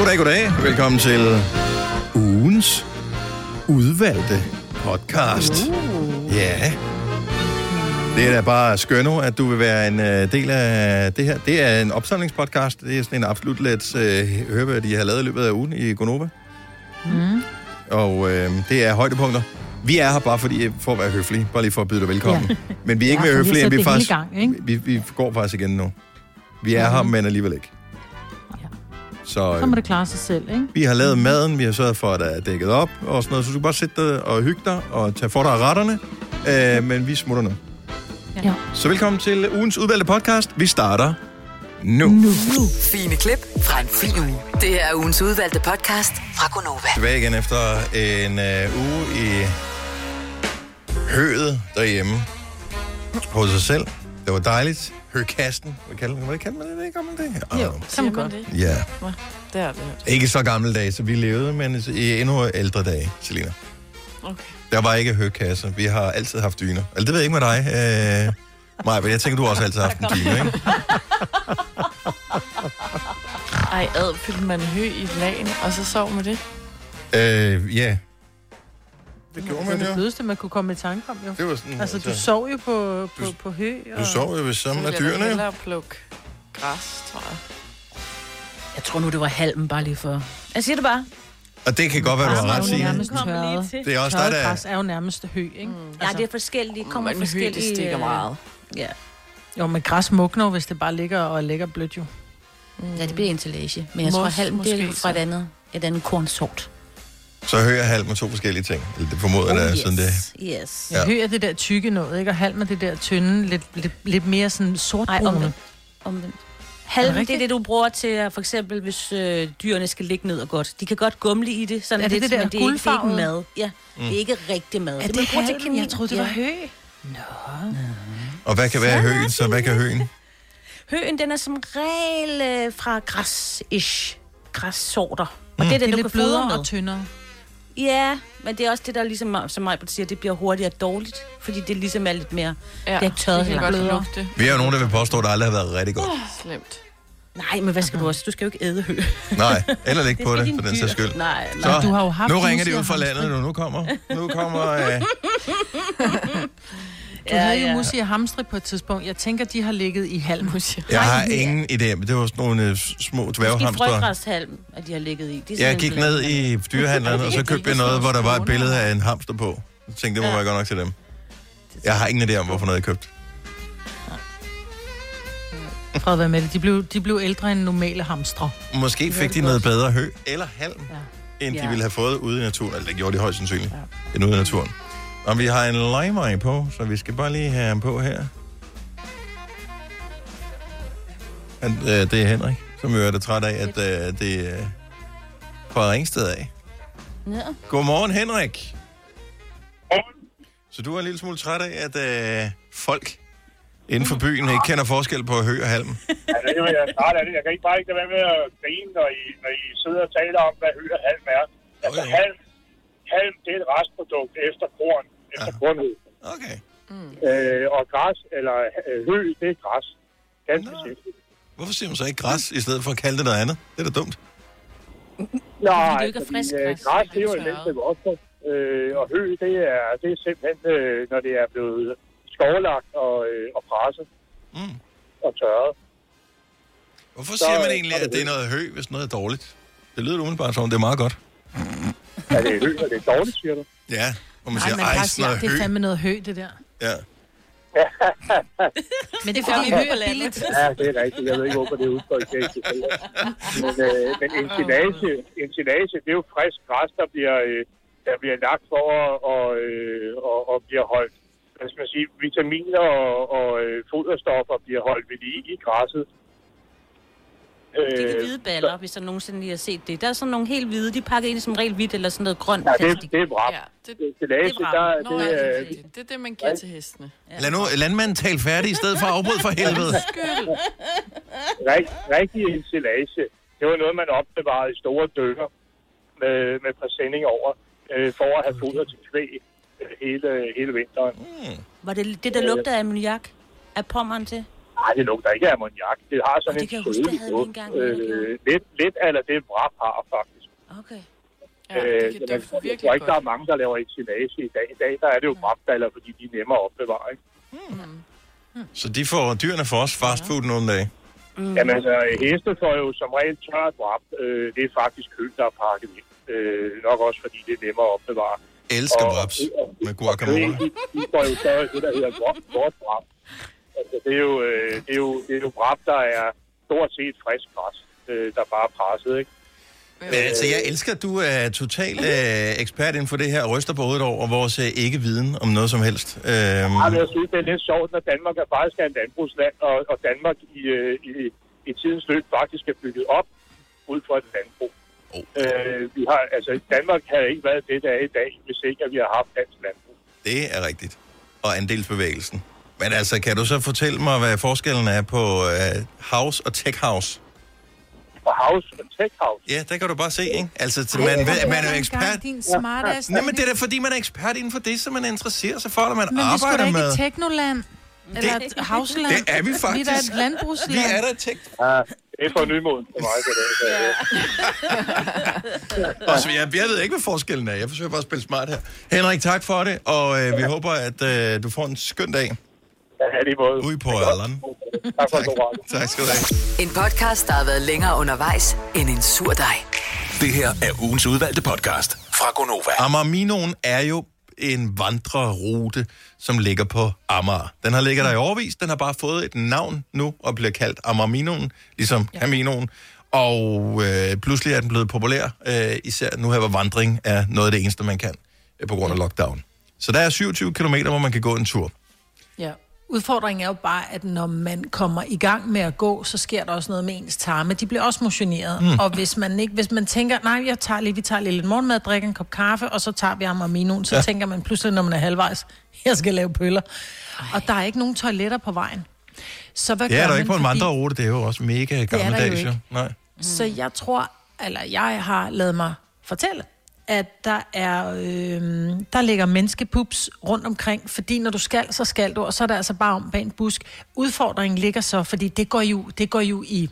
Goddag. Velkommen til ugens udvalgte podcast. Ja. Det er da bare skønt, at du vil være en del af det her. Det er en opsamlingspodcast. Det er sådan en absolut let høre, hvad de har lavet i løbet af ugen i Gonova. Og det er højdepunkter. Vi er her bare for at være høflige. Bare lige for at byde dig velkommen. Ja. Men vi er ikke mere høflige, end vi faktisk... Gang, vi går faktisk igen nu. Vi er her, men alligevel ikke. Så må det klare sig selv, ikke? Vi har lavet maden, vi har sørget for, at der er dækket op og sådan noget. Så du kan bare sætte dig og hygge dig og tage for dig af retterne. Men vi smutter nu. Ja. Så velkommen til ugens udvalgte podcast. Vi starter nu. Fine klip fra en fin uge. Det er ugens udvalgte podcast fra Gonova. Tilbage igen efter en uge i høet derhjemme på sig selv. Det var dejligt. Høkasten. Hvad kalder man det? Kan man det? Kan man det? Jo, kan man godt det. Ja. Det er det. Ikke så gamle dage, så vi levede, men i endnu ældre dage, Selina. Okay. Der var ikke høkasser. Vi har altid haft dyner. Eller det ved jeg ikke med dig, Maja, men jeg tænker, du har også altid haft en dyne, ikke? Ej, fyldte man hø i lagen, og så sov med det? Ja. Det gjorde man jo. Det var det blødeste, man kunne komme i tanke om, jo. Det var sådan, altså, du sov jo på hø. Og du sov jo ved sammen af dyrene, jo. Så ville jeg hellere plukke græs, tror jeg. Jeg tror nu, det var halmen bare lige for... Jeg siger det bare. Og det kan godt være, du har ret, Signe. Det er også der, der... Græs er jo nærmest hø, ikke? Altså, det er forskellige. Kommer forskellige... Men hø, det stikker meget. Ja. Jo, men græs mugner, hvis det bare ligger og ligger blødt, jo. Ja, det bliver ensilage. Men jeg tror, halmen er fra et andet kornsort. Så hører halm og to forskellige ting. Det formoder jeg, siden det... Yes. Ja. Jeg hører det der tykke noget, ikke? Og halm er det der tynde, lidt mere sådan sortbrune. Nej, omvendt. Halm, det er det, du bruger til, for eksempel, hvis dyrene skal ligge ned og godt. De kan godt gumle i det, sådan lidt, men det er ikke mad. Ja, det er ikke rigtig mad. Er det halm? Jeg troede, det var hø. Nå. Og hvad kan være høen? Så hvad kan høen? Høen, den er som regel fra græs-ish. Græssorter. Og det er den, du kan fodre med. Og tyndere. Ja, men det er også det, der ligesom, som Majbert siger, det bliver hurtigere dårligt, fordi det ligesom er lidt mere, det er tørret heller. Blødere. Vi er jo nogen, der vil påstå, at det aldrig har været rigtig godt. Slemt. Nej, men hvad skal du også? Du skal jo ikke æde hø. Nej, eller ligge på det, for den sags skyld. Nej. Så, du har jo haft nu ringer det ud fra landet, og nu kommer... Du havde jo musi og hamstri på et tidspunkt. Jeg tænker, de har ligget i halmmusier. Jeg har ingen idé, men det var sådan nogle små dværghamstre. Måske frøgræshalm, at de har ligget i. Jeg gik ned i dyrehandleren, og så købte jeg noget, hvor der var et billede af en hamster på. Jeg tænkte, det må være godt nok til dem. Jeg har ingen idé om, hvorfor noget jeg købte. Fred, hvad med det? De blev ældre end normale hamstre. Måske fik de noget bedre hø eller halm, end de ville have fået ude i naturen. Eller det gjorde de højst sandsynligt, end ude i naturen. Og vi har en løgmej på, så vi skal bare lige have ham på her. Det er Henrik, som jo er det træt af, at det er fra Ringsted af. Ja. Godmorgen, Henrik. Ja. Så du er en lille smule træt af, at folk inden for byen ikke kender forskel på hø og halm. Ja, det er jeg træt af det. Jeg kan ikke bare ikke være med at grine, når I sidder og taler om, hvad hø og halm er. Altså halm, det er et restprodukt efter korn, efter kornhed. Okay. Og græs, eller hø, det er græs. Ganske simpelt. Hvorfor siger man så ikke græs, i stedet for at kalde det noget andet? Det er da dumt. Nej, græs, det er jo en lille opfund. Og hø, det er simpelthen, når det er blevet skovlagt og presset og tørret. Hvorfor siger man egentlig, at det er noget hø, hvis noget er dårligt? Det lyder umiddelbart som, det er meget godt. Ja, det er hø, og det er dårligt, siger du. Ja, hvor man siger, hø. Det er fandme noget hø, det der. Ja. Men det er fordi hø er billigt. Ja, det er rigtigt. Jeg ved ikke, hvorfor det er udtryk. Men ensilage, det er jo frisk græs, der bliver lagt for og bliver holdt. Hvad skal man sige, vitaminer og foderstoffer bliver holdt ved lige i græsset. Det er hvide baller, hvis der nogensinde lige har set det. Der er sådan nogle helt hvide, de pakker ind som regel hvidt eller sådan noget grønt. Ja, det er vrap. Ja, det er det, man giver til hestene. Ja. Lad nu landmanden tale færdig i stedet for afbrud for helvede. Rigtig ensilage. Det var noget, man opbevarede i store dynger med præsending over, for at have foder til kvæg hele vinteren. Var det, der lugtede af ammoniak? Af pommeren til? Nej, Nej, det lugter ikke ammoniak. Det har sådan en sødlig lugt. Lidt eller det brap har, faktisk. Okay. Ja, det kan jeg tror ikke, der er mange, der laver ensilage i dag. I dag der er det jo brapdaller, fordi de er nemmere at opbevare, ikke? Så de får, dyrene får også fastfood nogle dage? Jamen altså, heste får jo som regel tørt brap. Det er faktisk køl, der er pakket ind. Nok også, fordi det er nemmere at opbevare. Elsker braps med guacamole. De får jo så det, der hedder vort brap. Altså, det er jo brap, der er stort set frisk græs, der bare er presset, ikke? Men altså, jeg elsker, at du er total ekspert inden for det her, og ryster på hovedet over vores ikke-viden om noget som helst. Jeg synes, det er lidt sjovt, når Danmark er faktisk en landbrugsland, og Danmark i tidens løb faktisk er bygget op ud fra et landbrug. Danmark havde ikke været det, der er i dag, hvis ikke at vi har haft dansk landbrug. Det er rigtigt. Og andelsbevægelsen. Men altså, kan du så fortælle mig, hvad forskellen er på house og tech house? På house og tech house. Ja, der kan du bare se, ikke? Altså, man er jo ekspert. Nej, men det er da, fordi man er ekspert inden for det, som man interesserer sig for, eller man arbejder med. Men vi er sgu da ikke Teknoland, eller Houseland. Det er vi faktisk. Vi er et landbrugsland. Vi er der tech. Ja, det er for nymoden for mig. Altså, jeg ved ikke, hvad forskellen er. Jeg forsøger bare at spille smart her. Henrik, tak for det, og vi håber, at du får en skøn dag. Ude på alderen. Tak skal du have. En podcast, der har været længere undervejs end en sur dej. Det her er ugens udvalgte podcast fra Gonova. Amagerminoen er jo en vandrerute, som ligger på Amager. Den har ligget der i årevis. Den har bare fået et navn nu og bliver kaldt Amagerminoen, ligesom Caminoen. Og pludselig er den blevet populær, især nu her, hvor vandring er noget af det eneste, man kan på grund af lockdown. Så der er 27 kilometer, hvor man kan gå en tur. Ja. Udfordringen er jo bare, at når man kommer i gang med at gå, så sker der også noget med ens tarme. De bliver også motioneret. Og hvis man tænker, nej, vi tager lige lidt morgenmad, drikker en kop kaffe, og så tager vi Amagerminoen, så tænker man pludselig, når man er halvvejs, jeg skal lave pøller. Og der er ikke nogen toiletter på vejen. Så hvad gør man? Ikke på en vandrerute, det er jo også mega gammeldags. Så jeg tror, eller jeg har ladet mig fortælle, at der ligger menneskepups rundt omkring, fordi når du skal, så skal du, og så er der altså bare om bag en busk. Udfordringen ligger så, fordi det går jo i,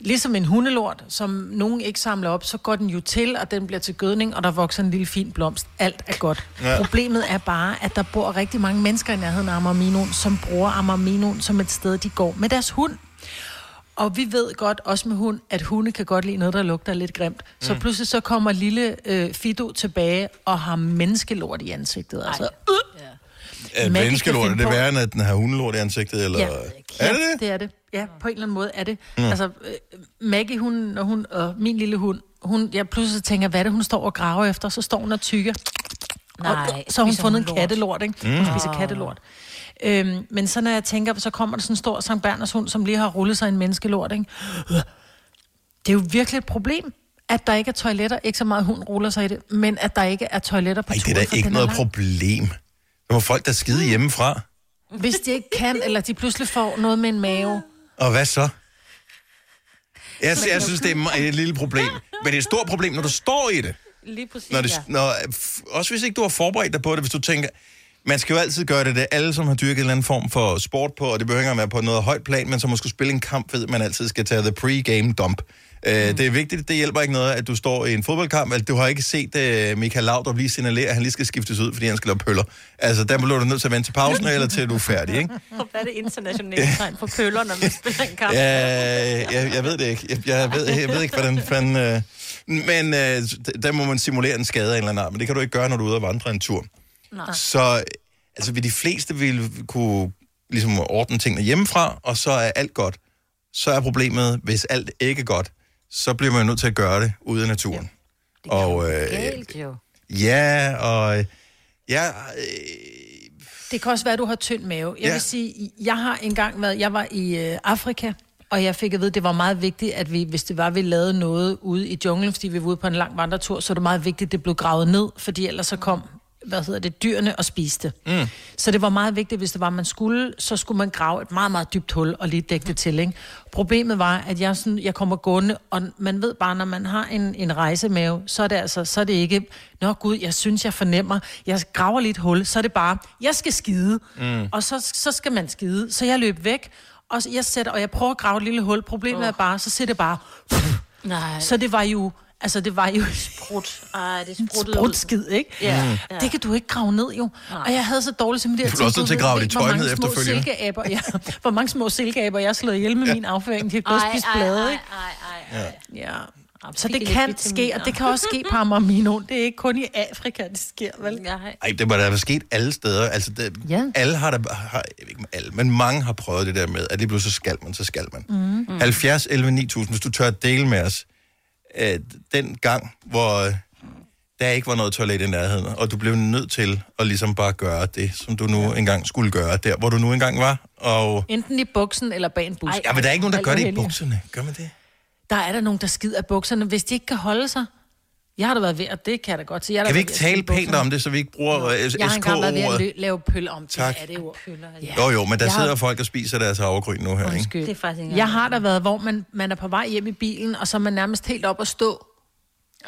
ligesom en hundelort, som nogen ikke samler op, så går den jo til, og den bliver til gødning, og der vokser en lille fin blomst. Alt er godt. Ja. Problemet er bare, at der bor rigtig mange mennesker i nærheden af Amagerminoen, som bruger Amagerminoen som et sted, de går med deres hund. Og vi ved godt, også med hund, at hunde kan godt lide noget, der lugter lidt grimt. Så pludselig så kommer lille Fido tilbage og har menneskelort i ansigtet. Altså. Ja. Menneskelort, er det værre, end at den har hundelort i ansigtet? Eller? Ja, er det det? Det er det. Ja, på en eller anden måde er det. Mm. Altså, Maggie, hun og min lille hund, jeg pludselig tænker, hvad det, hun står og graver efter? Så står hun og tygger. Nej, så har hun fundet en kattelort, ikke? Hun spiser kattelort. Men så når jeg tænker, så kommer der sådan en stor Sankt Berners hund, som lige har rullet sig en menneskelort, ikke? Det er jo virkelig et problem, at der ikke er toiletter. Ikke så meget hund ruller sig i det, men at der ikke er toiletter på turen. Det er da ikke noget problem. Der må folk, der skide hjemmefra. Hvis de ikke kan, eller de pludselig får noget med en mave. Og hvad så? Jeg synes, det er et lille problem. Men det er et stort problem, når du står i det. Lige præcis, også hvis ikke du har forberedt dig på det, hvis du tænker... Man skal jo altid gøre det. Alle, som har dyrket en eller anden form for sport på, og det behøver ikke at være på noget højt plan, men som måske spille en kamp, ved man altid skal tage the pre-game dump. Det er vigtigt. Det hjælper ikke noget, at du står i en fodboldkamp. Altså, du har ikke set Michael Laudrup blive signalere, at han lige skal skiftes ud, fordi han skal lave pøller. Altså, der bliver du nødt til at vente til pausen, eller til at du er færdig, ikke? Hvad er det internationale tegn for pøller, når man spiller en kamp? Jeg ved det ikke. Jeg ved ikke, hvordan fanden... Men der må man simulere en skade af en eller anden art, men det kan du ikke gøre, når du er ude og vandre en tur. Nej. Så altså, de fleste vil kunne ligesom ordne tingene hjemmefra, og så er alt godt. Så er problemet, hvis alt ikke er godt, så bliver man nødt til at gøre det ude i naturen. Ja. Og galt, jo. Ja, og ja. Det kan også være, at du har tynd mave. Jeg vil sige, jeg har engang været, jeg var i Afrika, og jeg fik at vide, at det var meget vigtigt, at vi, hvis det var, vi lavede noget ude i junglen, fordi vi var ude på en lang vandretur, så er det meget vigtigt, at det blev gravet ned, fordi ellers så kom dyrene og spiste. Så det var meget vigtigt, hvis det var, man skulle, så skulle man grave et meget, meget dybt hul og lige dække det til, ikke? Problemet var, at jeg kommer gående, og man ved bare, når man har en rejsemave, så er det altså, så er det ikke, nå gud, jeg synes, jeg fornemmer, jeg graver lidt hul, så er det bare, jeg skal skide, og så skal man skide, så jeg løb væk, Og jeg sætter, og jeg prøver at grave et lille hul. Problemet er bare, så sidder det bare... Nej. Så det var jo... Altså, det var jo... Sprut. Ej, det sprutskid, ikke? Ja, ja. Det kan du ikke grave ned, jo. Nej. Og jeg havde så dårligt som det her... Du blev også nødt til at grave dit tøj ned efterfølgende. Hvor mange små silkeaber jeg har slået ihjel med min afføring. De har gået og spist blade, ikke? Ja. Så det kan ske, og det kan også ske på Amamino. Det er ikke kun i Afrika, det sker, vel? Nej, det må da være sket alle steder. Altså, det, ja. Alle har da... Ikke alle, men mange har prøvet det der med, at det blev så skal man, så skal man. 70, 11, 9000, hvis du tør at dele med os, den gang, hvor der ikke var noget toilet i nærheden, og du blev nødt til at ligesom bare gøre det, som du nu engang skulle gøre, der hvor du nu engang var. Og... Enten i buksen eller bag en busk. Ej, ja, men der er ikke nogen, der gør det i bukserne. Gør man det? Der er der nogen, der skider af bukserne, hvis de ikke kan holde sig. Jeg har da været ved, og det kan jeg da godt sige. Kan vi ikke tale pænt om det, så vi ikke bruger SK-ordet? Jeg har engang været ved at lave pøller om det. Tak. Er det ord? Pøller, ja. Jo, men der sidder folk og spiser deres havregryn nu her, ikke? Det er faktisk ikke. Jeg har da været, hvor man er på vej hjem i bilen, og så er man nærmest helt op at stå.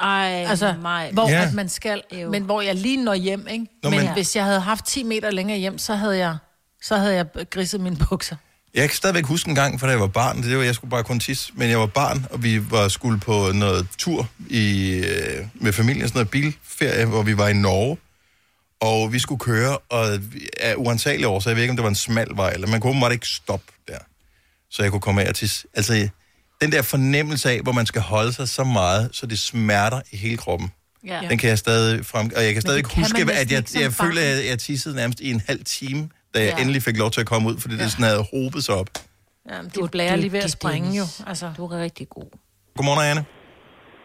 Ej, altså, mig. Hvor at man skal. Men hvor jeg lige når hjem, ikke? Nå, men hvis jeg havde haft 10 meter længere hjem, så havde jeg griset mine bukser. Jeg kan stadigvæk huske en gang, for da jeg var barn, det var, jeg skulle bare kun tisse, men jeg var barn, og vi var skulle på noget tur med familien, sådan noget bilferie, hvor vi var i Norge, og vi skulle køre, og af uansagelige årsager, jeg ved ikke, om det var en smal vej, eller man kunne åbenbart ikke stoppe der, så jeg kunne komme af og tisse. Altså, den der fornemmelse af, hvor man skal holde sig så meget, så det smerter i hele kroppen. Ja. Den kan jeg stadig og jeg kan stadig huske, at jeg føler, at jeg tissede nærmest i en halv time, da jeg endelig fik lov til at komme ud, fordi det sådan havde hobet sig op. Jamen, du blærer lige ved at springe jo. Altså, du er rigtig god. Godmorgen, Anne.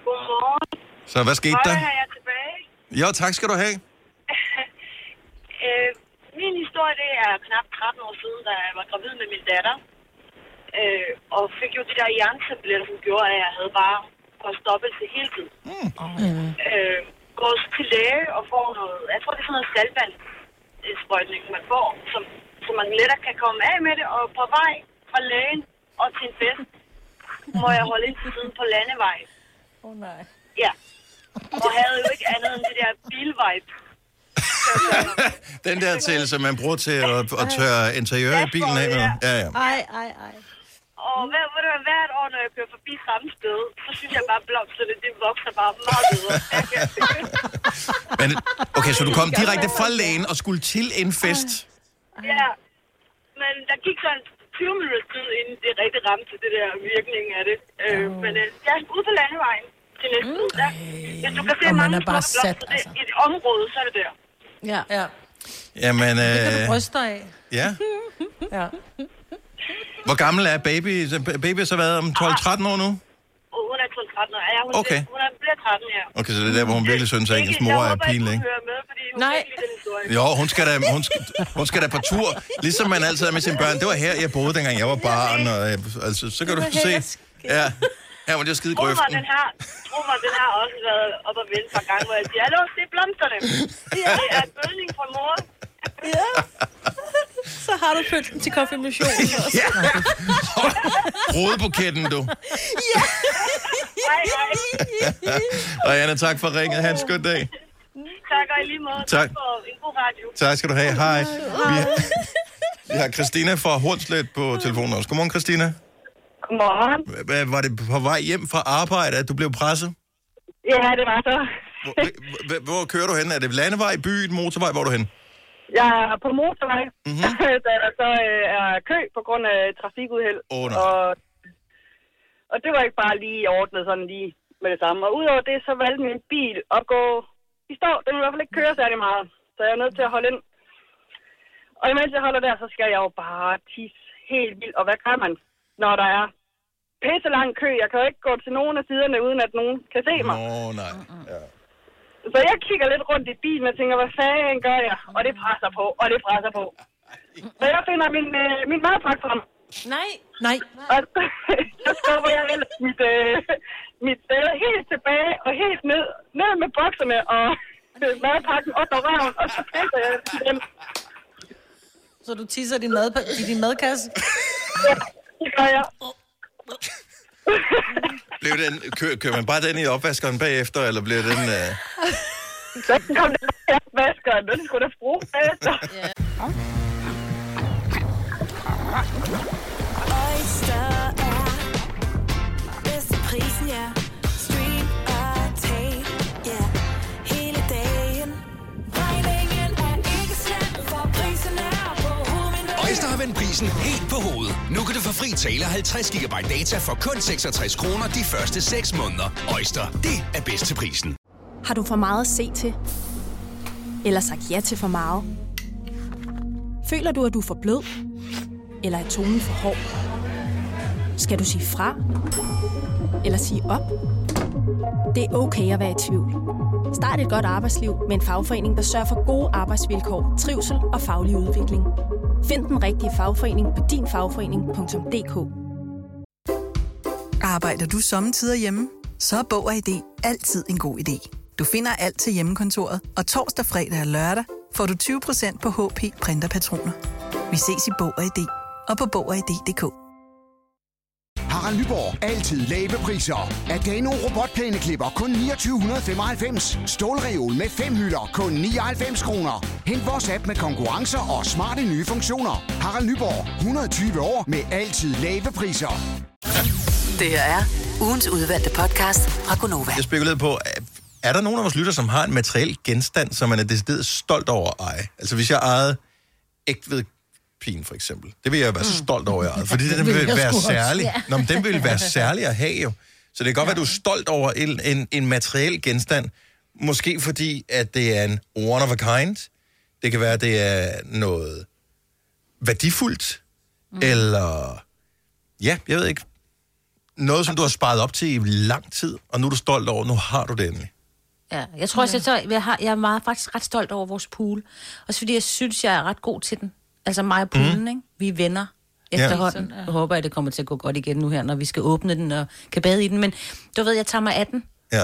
Godmorgen. Så hvad skete der? Hej, jeg er tilbage. Jo, tak skal du have. Min historie, det er knap 13 år siden, da jeg var gravid med min datter. Og fik jo de der hjernetabletter, som gjorde, at jeg havde bare forstoppelse hele tiden. Går til læge og får noget, jeg tror, det er sådan noget saltvand. En sprøjtning, man får, som man lettere kan komme af med det, og på vej fra lægen og til en fest, må jeg holde ind til siden på landevej. Åh nej. Ja. Og havde jo ikke andet end det der bilvibe. Den der til, som man bruger til at tørre interiør i bilen af. Ja. Ej. Og hvert år, når jeg kører forbi samme sted, så synes jeg bare, blomsterne, det vokser bare meget bedre. Men, okay, så du kom direkte fra lægen og skulle til en fest? Ja, men der gik sådan 20 minutter tid, inden det rigtig ramte det der virkning af det. Men jeg er ude på landevejen til næsten. Hvis du kan se mange blomster i et område, så er det der. Ja. Jamen, det kan du bryste dig af. Ja. Hvor gammel er baby? Baby har så været om 12-13 år nu? Hun er 12-13 år. Ja, hun er blevet 13, ja. Okay, så det er der, hvor hun virkelig synes, at hendes mor er pinlig, ikke? Jeg håber, med, fordi hun kan ikke lide den historie. Jo, hun skal da på tur, ligesom man altid er med sine børn. Det var her, jeg boede, dengang jeg var barn. Og, altså, så kan du se. Ja. Ja, men det var skide grøften. Den har også været op og vende fra gang, hvor jeg siger, hallo, det er blomsterne. Det er bødning fra mor. Ja. Så har du født den til konfirmationen også. Ja. Rodebuketten, du. Ja. Hej. Og Anna, tak for ringet. Ha' en skøn dag. Tak, og i lige måde. Tak for en god radio. Tak skal du have. Hej. Vi har Christina fra Hornslet på telefonen også. Godmorgen, Christina. Godmorgen. Var det på vej hjem fra arbejde, at du blev presset? Ja, det var så. Hvor kører du hen? Er det landevej, by, motorvej? Hvor er du hen? Jeg er på motorvej, da der så er kø på grund af trafikuheld. Og det var ikke bare lige ordnet sådan lige med det samme. Og udover det, så valgte min bil at gå i stå. Den vil i hvert fald ikke køre særlig meget, så jeg er nødt til at holde ind. Og imens jeg holder der, så skal jeg jo bare tisse helt vildt. Og hvad gør man, når der er pisse lang kø? Jeg kan jo ikke gå til nogen af siderne, uden at nogen kan se mig. Nej. Ja. Så jeg kigger lidt rundt i bilen og tænker, hvad fanden gør jeg? Og det presser på, Så jeg finder min madpakke frem. Nej. Og så skubber jeg mit sæde helt tilbage og helt ned med bokserne og madpakken op og røven, og så pisser jeg dem. Så du tisser i din madkasse? Ja, det gør jeg. Kører man bare den i opvaskeren bagefter, eller bliver den... Så kom den i opvaskeren, den skulle da bruge bagefter. Øster er bedst til prisen, ja. Stream og tag, ja. Hele dagen. Regningen er ikke slem, for prisen er på hovedet. Øster har vendt prisen helt på hovedet. Nu kan du få fri tale 50 GB data for kun 66 kroner de første 6 måneder. Øster, det er bedst til prisen. Har du for meget at se til? Eller sagt ja til for meget? Føler du, at du er for blød? Eller er tonen for hård? Skal du sige fra? Eller sige op? Det er okay at være i tvivl. Start et godt arbejdsliv med en fagforening, der sørger for gode arbejdsvilkår, trivsel og faglig udvikling. Find den rigtige fagforening på dinfagforening.dk. Arbejder du sommetider hjemme? Så er Bog & ID altid en god idé. Du finder alt til hjemmekontoret, og torsdag, fredag og lørdag får du 20% på HP printerpatroner. Vi ses i Bog & ID og på BogID.dk. Harald Nyborg. Altid lave priser. Adano robotplæneklipper kun 2995. Stålreol med 5 hylder kun 99 kroner. Hent vores app med konkurrencer og smarte nye funktioner. Harald Nyborg. 120 år med altid lave priser. Det her er ugens udvalgte podcast fra Gonova. Jeg spekulerede på... Er der nogen af vores lytter, som har en materiel genstand, som man er decideret stolt over at eje? Altså hvis jeg ejede ægtvedpin for eksempel, det vil jeg være stolt over at eje, fordi den vil være særlig. Ja. Nå, men den vil være særlig at have jo. Så det kan godt være, du er stolt over en materiel genstand, måske fordi, at det er en one of a kind, det kan være, at det er noget værdifuldt, eller ja, jeg ved ikke, noget, som du har sparet op til i lang tid, og nu er du stolt over, nu har du det endelig. Ja, jeg tror også, jeg er meget, faktisk ret stolt over vores pool. Også fordi jeg synes, jeg er ret god til den. Altså mig og poolen, ikke? Vi er venner efterhånden. Ja. Jeg håber, at det kommer til at gå godt igen nu her, når vi skal åbne den og kan bade i den. Men du ved, jeg tager mig af den. Ja.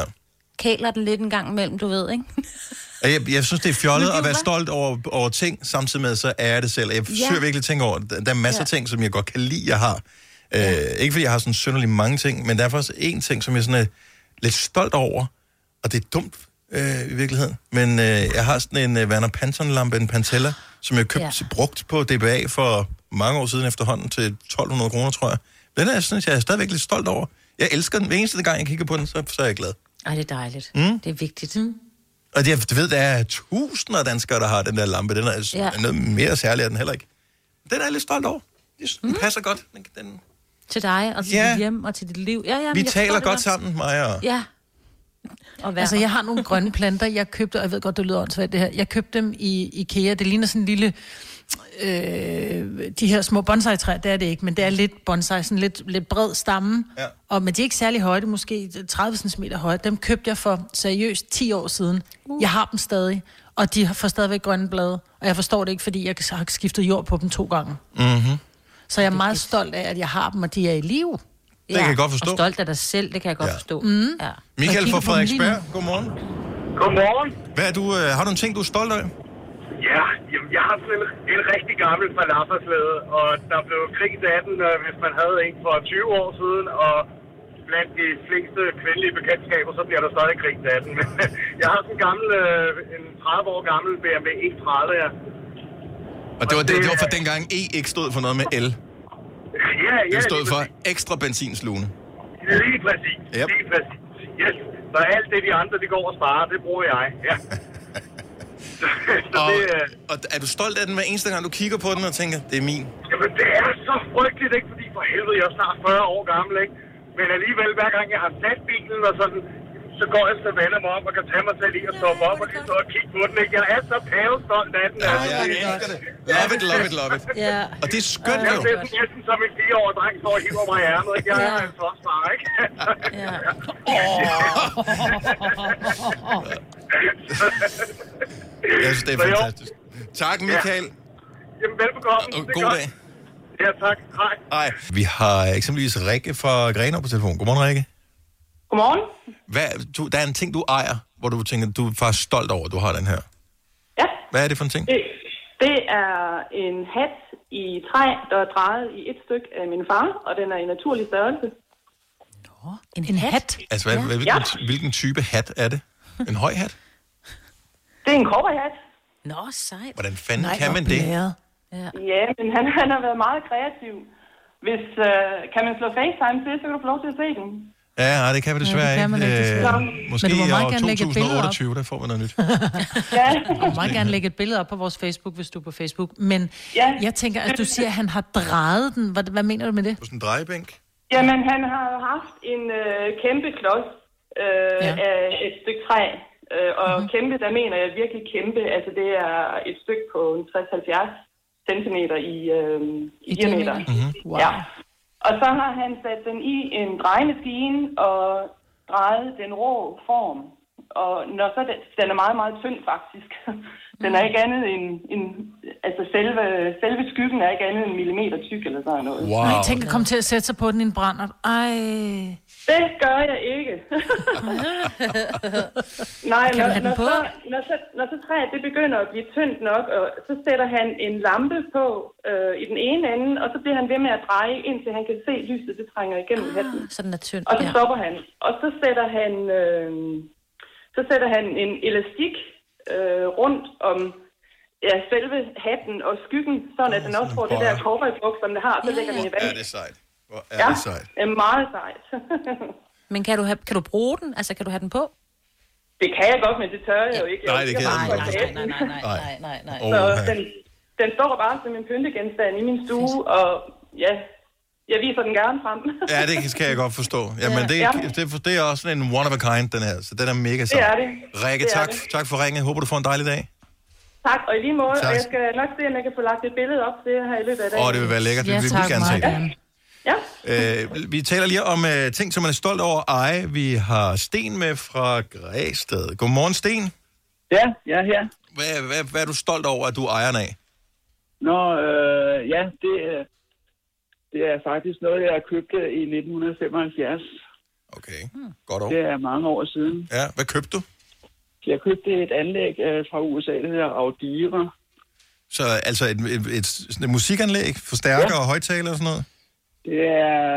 Kæler den lidt en gang imellem, du ved, ikke? Jeg synes, det er fjollet at være stolt over ting, samtidig med så er det selv. Jeg forsøger virkelig at tænke over, der er masser af ting, som jeg godt kan lide, jeg har. Ikke fordi jeg har sådan synderligt mange ting, men der er faktisk en ting, som jeg sådan er lidt stolt over, og det er dumt i virkeligheden. Men jeg har sådan en Werner Panton-lampe, en Pantella, som jeg købte brugt på DBA for mange år siden efterhånden til 1200 kroner, tror jeg. Den er sådan, jeg er stadigvæk lidt stolt over. Jeg elsker den. Hver eneste gang, jeg kigger på den, så er jeg glad. Ej, det er dejligt. Det er vigtigt. Og jeg ved, der er tusinder af danskere, der har den der lampe. Den er noget mere særlig af den heller ikke. Den er jeg lidt stolt over. Den passer godt. Den... Til dig, og til dit hjem, og til dit liv. Ja, vi taler godt sammen, Maja. Ja. Altså, jeg har nogle grønne planter, jeg købte, og jeg ved godt, det lyder åndssvagt det her, jeg købte dem i IKEA, det ligner sådan en lille, de her små bonsai-træer, det er det ikke, men det er lidt bonsai, sådan lidt bred stamme, og, men de er ikke særlig høje, det er måske 30 cm høje, dem købte jeg for seriøst 10 år siden. Jeg har dem stadig, og de får stadigvæk grønne blade, og jeg forstår det ikke, fordi jeg har skiftet jord på dem 2 gange. Mm-hmm. Så jeg er meget stolt af, at jeg har dem, og de er i live. Det kan jeg godt forstå. Og stolt af dig selv, det kan jeg godt forstå. Ja. Michael fra Frederiksberg, godmorgen. Godmorgen. Hvad er du, har du en ting, du er stolt af? Ja, jamen, jeg har sådan en rigtig gammel falafelslæde, og der blev kriget af den, hvis man havde en for 20 år siden, og blandt de fleste kvindelige bekendtskaber, så bliver der stadig kriget af den. Men jeg har sådan en gammel, en 30 år gammel BMW E30. Og det var for dengang E ikke stod for noget med L. Ja, det stod for ekstra benzinslugende. Lige præcis. Yep. Lige præcis. Yes. Så alt det, de andre, de går og sparer, det bruger jeg. Ja. Og er du stolt af den hver eneste gang, du kigger på den og tænker, det er min? Jamen, det er så frygteligt, ikke? Fordi for helvede, jeg er snart 40 år gammel, ikke? Men alligevel, hver gang jeg har sat bilen og sådan, så går jeg så vender mig om og kan tage mig selv i og stoppe op og lige så og kigge på den, ikke? Jeg er så pavestolt af den. Ja, jeg elsker det. Love it. Ja. Og det er skønt, jo. Jeg er næsten som en 4-årig dreng, så jeg hiver mig i ærmet, ikke? Jeg er en slåsbar, ikke? Ja. Jeg synes, det er fantastisk. Tak, Michael. Jamen, velbekomme. God dag. Ja, tak. Hej. Vi har eksempelvis Rikke fra Grenaa på telefon. Godmorgen, Rikke. Godmorgen. Der er en ting, du ejer, hvor du tænker, du er faktisk stolt over, at du har den her. Ja. Hvad er det for en ting? Det er en hat i træ, der er drejet i et stykke af min far, og den er i naturlig størrelse. Nå, en hat? Altså, hvilken type hat er det? En høj hat? Det er en cowboyhat. Nå, sejt. Hvordan fanden kan man det? Ja, men han har været meget kreativ. Hvis, kan man slå FaceTime til, så kan du få lov til at se den. Ja, nej, det kan vi desværre ikke. Måske i år 2028, der får vi noget nyt. Ja. Du må meget gerne lægge et billede op på vores Facebook, hvis du er på Facebook. Men ja, jeg tænker, at du siger, at han har drejet den. Hvad mener du med det? På sådan en drejebænk? Jamen, han har haft en kæmpe klods af et stykke træ. Og kæmpe, der mener jeg virkelig kæmpe. Altså, det er et stykke på 60-70 centimeter i diameter. Mm-hmm. Wow. Ja. Og så har han sat den i en drejemaskine og drejet den rå form. Og når så den er meget, meget tynd faktisk. Den er ikke andet end altså selve skyggen er ikke andet end en millimeter tyk eller sådan noget. Wow. Nej, jeg tænker at komme til at sætte sig på den i en brændert. Ej. Det gør jeg ikke. Nej, når træet det begynder at blive tyndt nok, og så sætter han en lampe på i den ene ende, og så bliver han ved med at dreje, indtil han kan se lyset, det trænger igennem hatten. Så den er tynd. Og så stopper han. Og så sætter han en elastik rundt om selve hatten og skyggen, sådan at den også får det der cowboy-buk, som det har, og så lægger den i vand. Ja, det er sejt. Hvor er det sejt. Ja, meget sejt. Men kan du bruge den? Altså, kan du have den på? Det kan jeg godt, men det tør jeg jo ikke. Nej, det kan jeg ikke. Nej. Så den står bare som en pyntegenstand i min stue, og ja, jeg viser den gerne frem. Ja, det kan jeg godt forstå. Jamen, det er også sådan en one of a kind, den her. Så den er mega sej. Det er det. Rikke, tak for ringen. Håber, du får en dejlig dag. Tak, og i lige måde. Og jeg skal nok se, om jeg kan få lagt et billede op til her i løbet af dagen. Åh, det vil være lækkert. Det vil vi gerne se. Ja. Vi taler lige om ting, som man er stolt over at eje. Vi har Sten med fra Græsted. Godmorgen, Sten. Ja, jeg er her. Hvad er du stolt over, at du ejer af? Det er faktisk noget, jeg købte i 1975. Okay, godt år. Det er mange år siden. Ja, hvad købte du? Jeg købte et anlæg fra USA, der hedder Audira. Så altså et musikanlæg, forstærker og højttaler og sådan noget? Det er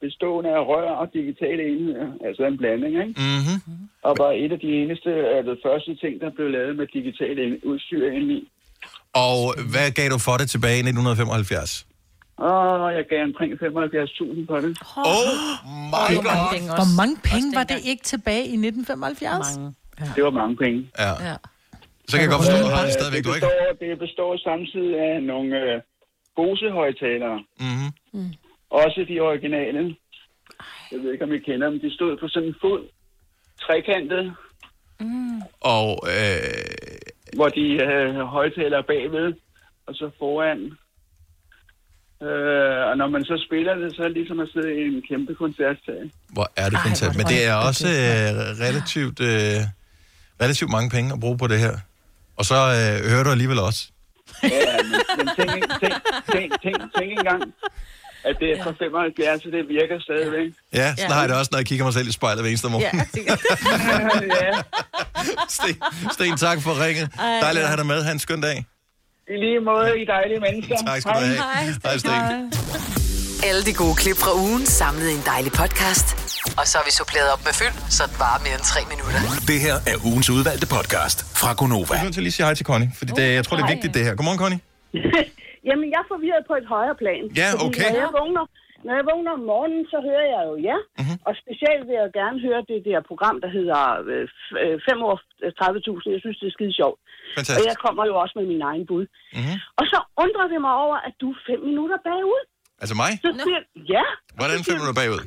bestående af rør og digitale enheder, altså en blanding, ikke? Mm-hmm. Og var et af de eneste, de første ting, der blev lavet med digitale udstyr indeni. Og hvad gav du for det tilbage i 1975? Jeg gav omkring 75.000 på det. Oh my god! Hvor mange penge var det ikke tilbage i 1975? Ja. Det var mange penge. Ja. Så kan jeg godt forstå, at du har det stadigvæk, du ikke? Det består samtidig af nogle Bose-højtalere. Mm-hmm. Også de originale. Jeg ved ikke, om I kender dem. De stod på sådan en fod, trekantet. Og hvor de højtaler bagved, og så foran. Og når man så spiller det, så er det ligesom at sidde i en kæmpe koncertsal. Hvor er det fantastisk. Men det er også relativt mange penge at bruge på det her. Og så hører du alligevel også. Ja, men tænk engang, at det er fra 75, så det virker stadigvæk. Ja, sådan har jeg det også, når jeg kigger mig selv i spejlet hver eneste morgen. Ja. Sten, tak for ringet. Dejligt at have dig med. Ha' en skøn dag. I lige måde, I dejlige mennesker. Tak skal du have. Hej, Sten. Alle de gode klip fra ugen samlet i en dejlig podcast. Og så har vi suppleret op med fyld, så det varer mere end 3 minutter. Det her er ugens udvalgte podcast fra Gonova. Jeg er nødt til at lige sige hej til Connie, for jeg tror, det er vigtigt det her. Godmorgen, Connie. Jamen, jeg er forvirret på et højere plan. Ja, okay. Når jeg vågner om morgenen, så hører jeg jo jer. Og specielt vil jeg gerne høre det der program, der hedder 5 år 30.000. Jeg synes, det er skide sjovt. Fantastisk. Og jeg kommer jo også med min egen bud. Og så undrer det mig over, at du er 5 minutter bagud. Altså mig? Ja. Hvordan 5 minutter bagud?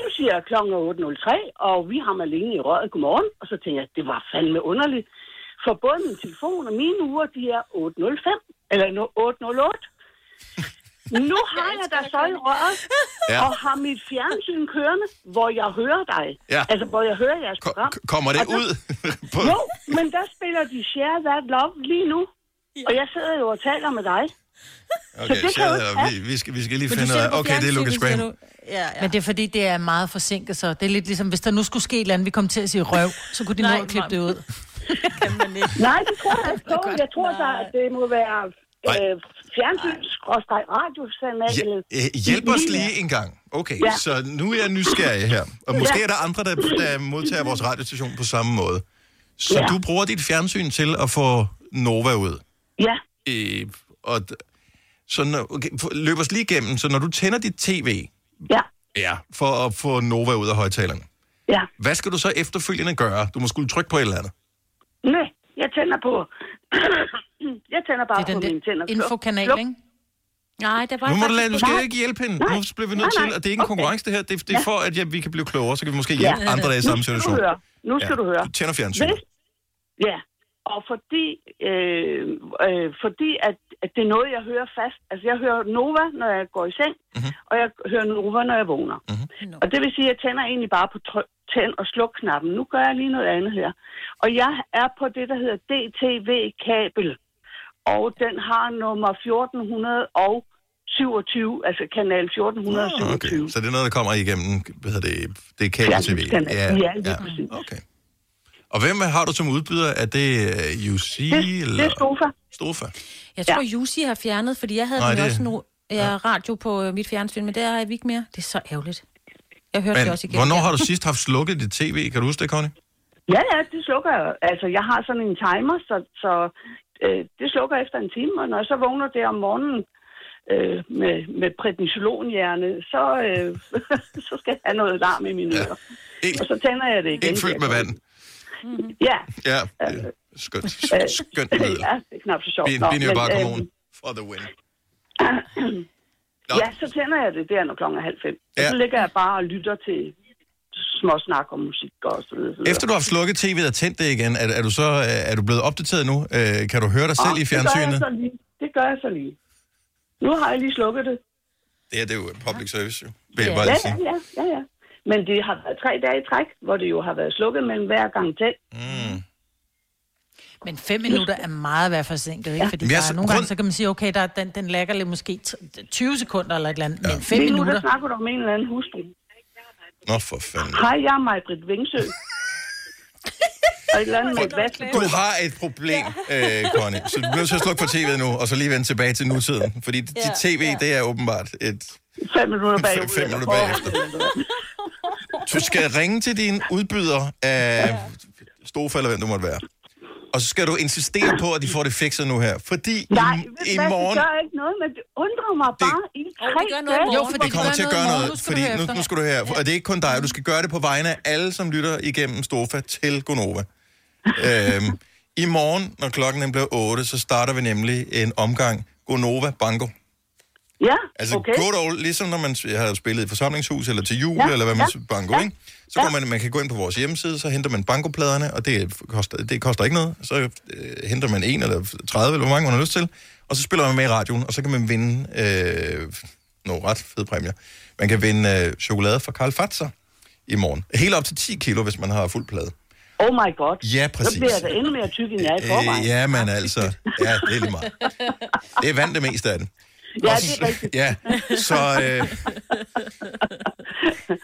Du siger kl. 8.03, og vi har Malene i røret. Godmorgen. Og så tænker jeg, det var fandme underligt. For både min telefon og mine uger, de er 8.05. Eller 8.08. Nu har jeg dig så i røret, og har mit fjernsyn kørende, hvor jeg hører dig. Ja. Altså, hvor jeg hører jeres program. Kommer det ud? Jo, men der spiller de Share That Love lige nu. Ja. Og jeg sidder jo og taler med dig. Okay, så det kan vi skal lige finde ud af. Okay, det er Lucas Graham. Men det er fordi, det er meget forsinket, så det er lidt ligesom, hvis der nu skulle ske et eller andet, vi kom til at sige røv, så kunne de nå at klippe det ud. Nej, det tror jeg ikke. Jeg tror så, at det må være fjernsyns-radio-kanal. Hjælp os lige en gang. Okay, så nu er jeg nysgerrig her. Og måske er der andre, der modtager vores radiostation på samme måde. Så du bruger dit fjernsyn til at få Nova ud. Ja. Og Så løb os lige igennem, så når du tænder dit tv, ja, for at få Nova ud af højttalerne, ja. Hvad skal du så efterfølgende gøre? Du må skulle trykke på et eller andet. Nej, jeg tænder på... jeg tænder bare på mine tænder. Det er den infokanal, ikke? Nej, det var nu må du lade, du skal ikke hjælpe hende. Nu bliver vi nødt til, og det er ikke en konkurrence det her. Det er for, at vi kan blive klogere, så kan vi måske hjælpe andre dage i samme situation. Nu skal du høre. Du tænder fjernsynet. Ja, og fordi at det er noget, jeg hører fast. Altså, jeg hører Nova, når jeg går i seng, og jeg hører Nova, når jeg vågner. Og det vil sige, at jeg tænder egentlig bare på tænd- og sluk-knappen. Nu gør jeg lige noget andet her. Og jeg er på det, der hedder DTV-kabel. Og den har nummer 1427, altså kanal 1427. Okay. Så det er noget, der kommer igennem, hvad hedder det, det er kabel-tv? Ja, det er præcis. Okay. Og hvem har du som udbyder? Er det Jussi? Det er Stofa. Jeg tror, Jussi har fjernet, fordi jeg havde også noget radio på mit fjernsyn, men der har jeg ikke mere. Det er så ærgerligt. Jeg hørte det også igen. Hvornår har du sidst haft slukket dit tv? Kan du huske det, Connie? Ja, det slukker jeg. Altså, jeg har sådan en timer, så det slukker efter en time. Og når jeg så vågner der om morgenen med prednisolonhjerne, så skal jeg have noget larm i mine ører. Og så tænder jeg det igen. Ikke fyldt med vand. Ja, skønt. Ja, det er knap så sjovt. Binøbarkhormon for the win. Ja, så tænder jeg det der, når klokken er 4:30. Og så ligger jeg bare og lytter til småsnak om musik og så videre. Efter du har slukket tv'et og tændt det igen, er du blevet opdateret nu? Kan du høre dig selv i fjernsynet? Det gør jeg så lige. Nu har jeg lige slukket det. Det er jo public service, jo. Ja. Men det har været 3 dage i træk, hvor det jo har været slukket mellem hver gang til. Men 5 minutter er meget i hvert fald forsinket, ikke? Fordi nogle gange, så kan man sige, okay, den lægger lidt måske 20 sekunder eller et eller andet, men 5 minutter... Nu snakker du om en eller anden hustru. Nå, for fanden. Hej, jeg er Maj-Britt Vingsø. Og et eller andet med et vasklæg. Du har et problem, Connie. Så du bliver så slukket for tv'et nu, og så lige vende tilbage til nutiden. Fordi dit tv, det er åbenbart et... 5 minutter bagefter. 5 minutter bagefter. Du skal ringe til din udbyder af Stofa, eller hvem du måtte være. Og så skal du insistere på, at de får det fikset nu her. Fordi i morgen... Det gør ikke noget, men det undrer mig bare i 3 dage. Jo, for det kommer til at gøre noget, fordi nu skal du her. Og det er ikke kun dig, du skal gøre det på vegne af alle, som lytter igennem Stofa til Gonova. I morgen, når klokken bliver 8, så starter vi nemlig en omgang Gonova Banko. Ja, altså godt old, ligesom når man har spillet i forsamlingshus, eller til jul, eller hvad man banko, ikke? Så går man kan gå ind på vores hjemmeside, så henter man bankopladerne, og det koster ikke noget. Så henter man 1 eller 30, eller hvor mange man har lyst til, og så spiller man med i radioen, og så kan man vinde nogle ret fede præmier. Man kan vinde chokolade fra Karl Fatser i morgen. Helt op til 10 kilo, hvis man har fuld plade. Oh my god. Ja, præcis. Så bliver jeg da endnu mere tyk, end jeg er i forvejen. Ja, men altså, det er lidt meget. Det er vandt det meste af den. Ja, det er rigtigt. Ja, så...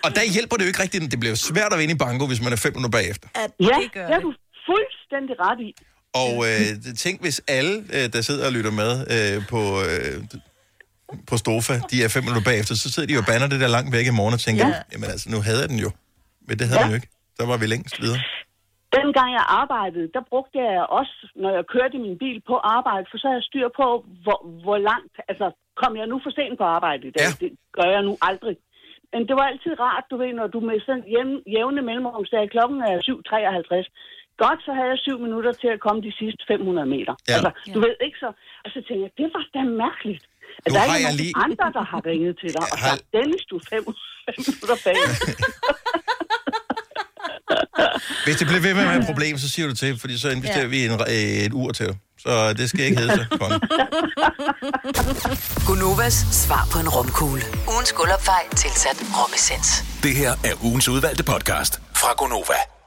Og der hjælper det jo ikke rigtigt. Det bliver svært at vinde i banko, hvis man er 5 minutter bagefter. Ja, det er du fuldstændig ret i. Og tænk, hvis alle, der sidder og lytter med på Stofa, de er 5 minutter bagefter, så sidder de jo og banner det der langt væk i morgen og tænker, jamen altså, nu havde jeg den jo. Men det havde jeg jo ikke. Der var vi længst videre. Dengang jeg arbejdede, der brugte jeg også, når jeg kørte min bil på arbejde, for så havde jeg styr på, hvor langt... Altså, kom jeg nu for sent på arbejde i dag? Ja. Det gør jeg nu aldrig. Men det var altid rart, du ved, når du med sådan jævne mellemrum sagde, klokken er 7:53. Godt, så havde jeg 7 minutter til at komme de sidste 500 meter. Ja. Altså, du ved ikke så... Og så tænkte jeg, det var da mærkeligt. At der er ikke nogen andre, der har ringet til dig. Og sagt, Dennis, du 5 minutter bag. Hvis det bliver ved med at have et problem, så siger du til, fordi så investerer vi et ur til. Så det skal ikke hedde sig, Connie. Gunovas svar på en romkugle. Ugens guldopfej tilsat romessens. Det her er ugens udvalgte podcast fra Gonova.